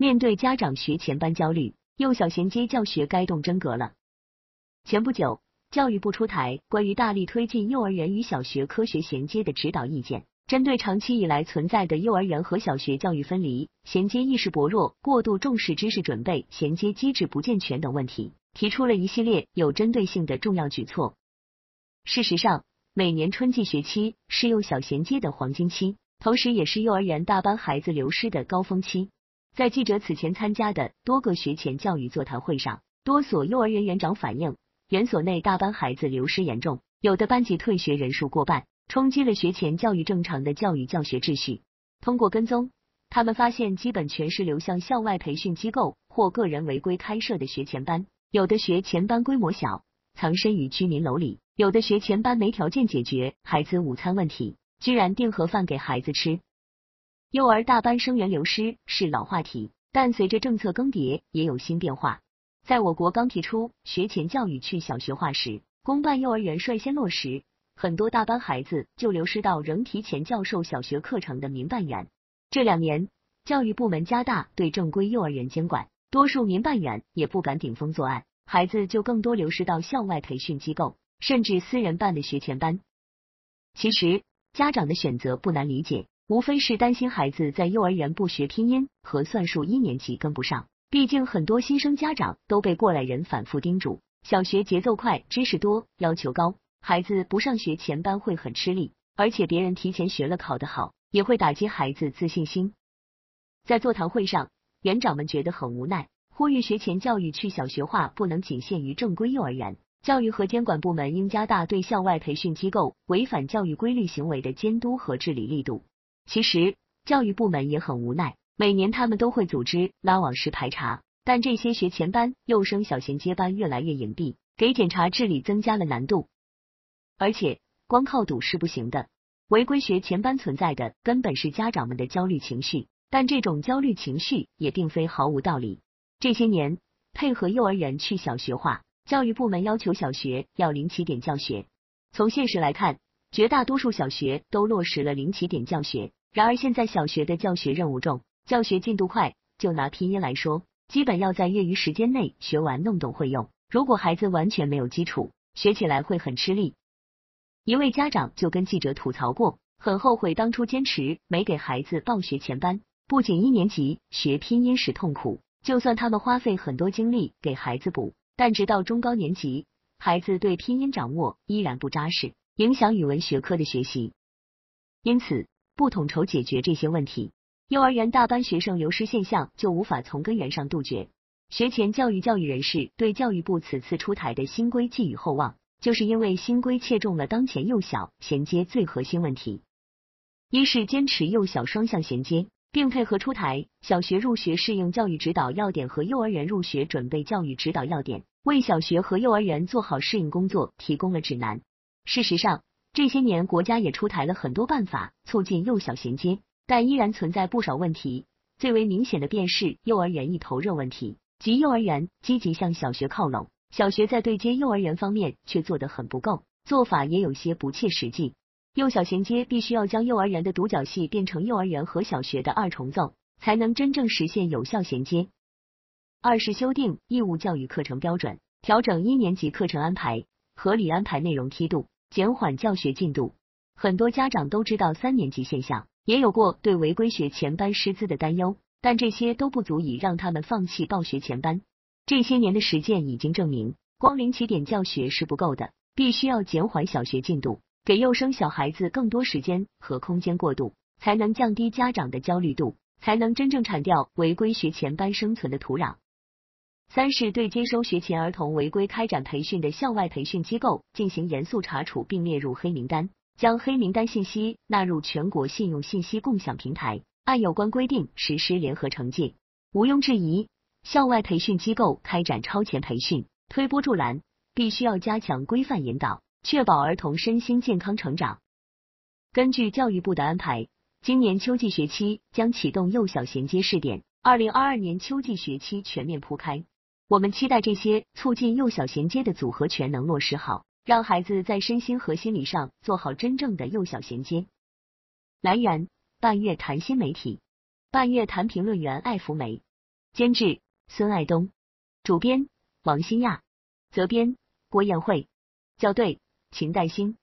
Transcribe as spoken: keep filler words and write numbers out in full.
面对家长学前班焦虑，幼小衔接教学该动真格了。前不久，教育部出台关于大力推进幼儿园与小学科学衔接的指导意见，针对长期以来存在的幼儿园和小学教育分离、衔接意识薄弱、过度重视知识准备、衔接机制不健全等问题，提出了一系列有针对性的重要举措。事实上，每年春季学期是幼小衔接的黄金期，同时也是幼儿园大班孩子流失的高峰期。在记者此前参加的多个学前教育座谈会上，多所幼儿园园长反映，园所内大班孩子流失严重，有的班级退学人数过半，冲击了学前教育正常的教育教学秩序。通过跟踪，他们发现基本全是流向校外培训机构或个人违规开设的学前班，有的学前班规模小，藏身于居民楼里。有的学前班没条件解决孩子午餐问题，居然订盒饭给孩子吃。幼儿大班生源流失是老话题，但随着政策更迭，也有新变化。在我国刚提出学前教育去小学化时，公办幼儿园率先落实，很多大班孩子就流失到仍提前教授小学课程的民办园。这两年，教育部门加大对正规幼儿园监管，多数民办园也不敢顶风作案，孩子就更多流失到校外培训机构，甚至私人办的学前班。其实家长的选择不难理解，无非是担心孩子在幼儿园不学拼音和算术，一年级跟不上。毕竟很多新生家长都被过来人反复叮嘱，小学节奏快，知识多，要求高，孩子不上学前班会很吃力，而且别人提前学了考得好，也会打击孩子自信心。在座谈会上，园长们觉得很无奈，呼吁学前教育去小学化不能仅限于正规幼儿园，教育和监管部门应加大对校外培训机构违反教育规律行为的监督和治理力度。其实，教育部门也很无奈，每年他们都会组织拉网式排查，但这些学前班、幼升小衔接班越来越隐蔽，给检查治理增加了难度。而且，光靠堵是不行的，违规学前班存在的根本是家长们的焦虑情绪，但这种焦虑情绪也并非毫无道理。这些年，配合幼儿园去小学化，教育部门要求小学要零起点教学。从现实来看，绝大多数小学都落实了零起点教学。然而现在小学的教学任务重，教学进度快，就拿拼音来说，基本要在业余时间内学完弄懂会用。如果孩子完全没有基础，学起来会很吃力。一位家长就跟记者吐槽过，很后悔当初坚持没给孩子报学前班，不仅一年级学拼音时痛苦，就算他们花费很多精力给孩子补，但直到中高年级，孩子对拼音掌握依然不扎实，影响语文学科的学习。因此，不统筹解决这些问题，幼儿园大班学生流失现象就无法从根源上杜绝。学前教育教育人士对教育部此次出台的新规寄予厚望，就是因为新规切中了当前幼小衔接最核心问题。一是坚持幼小双向衔接，并配合出台小学入学适应教育指导要点和幼儿园入学准备教育指导要点，为小学和幼儿园做好适应工作提供了指南。事实上，这些年国家也出台了很多办法促进幼小衔接，但依然存在不少问题。最为明显的便是幼儿园一头热问题，即幼儿园积极向小学靠拢，小学在对接幼儿园方面却做得很不够，做法也有些不切实际。幼小衔接必须要将幼儿园的独角戏变成幼儿园和小学的二重奏，才能真正实现有效衔接。二是修订义务教育课程标准，调整一年级课程安排，合理安排内容梯度，减缓教学进度。很多家长都知道三年级现象，也有过对违规学前班师资的担忧，但这些都不足以让他们放弃报学前班。这些年的实践已经证明，光零起点教学是不够的，必须要减缓小学进度，给幼升小孩子更多时间和空间过渡，才能降低家长的焦虑度，才能真正铲掉违规学前班生存的土壤。三是对接收学前儿童违规开展培训的校外培训机构进行严肃查处，并列入黑名单，将黑名单信息纳入全国信用信息共享平台，按有关规定实施联合惩戒。毋庸置疑，校外培训机构开展超前培训、推波助澜，必须要加强规范引导，确保儿童身心健康成长。根据教育部的安排，今年秋季学期将启动幼小衔接试点，二零二二年秋季学期全面铺开。我们期待这些促进幼小衔接的组合拳能落实好，让孩子在身心和心理上做好真正的幼小衔接。来源：半月谈新媒体，半月谈评论员艾福梅。监制孙爱东，主编王新亚，责编郭艳慧，校对秦代兴。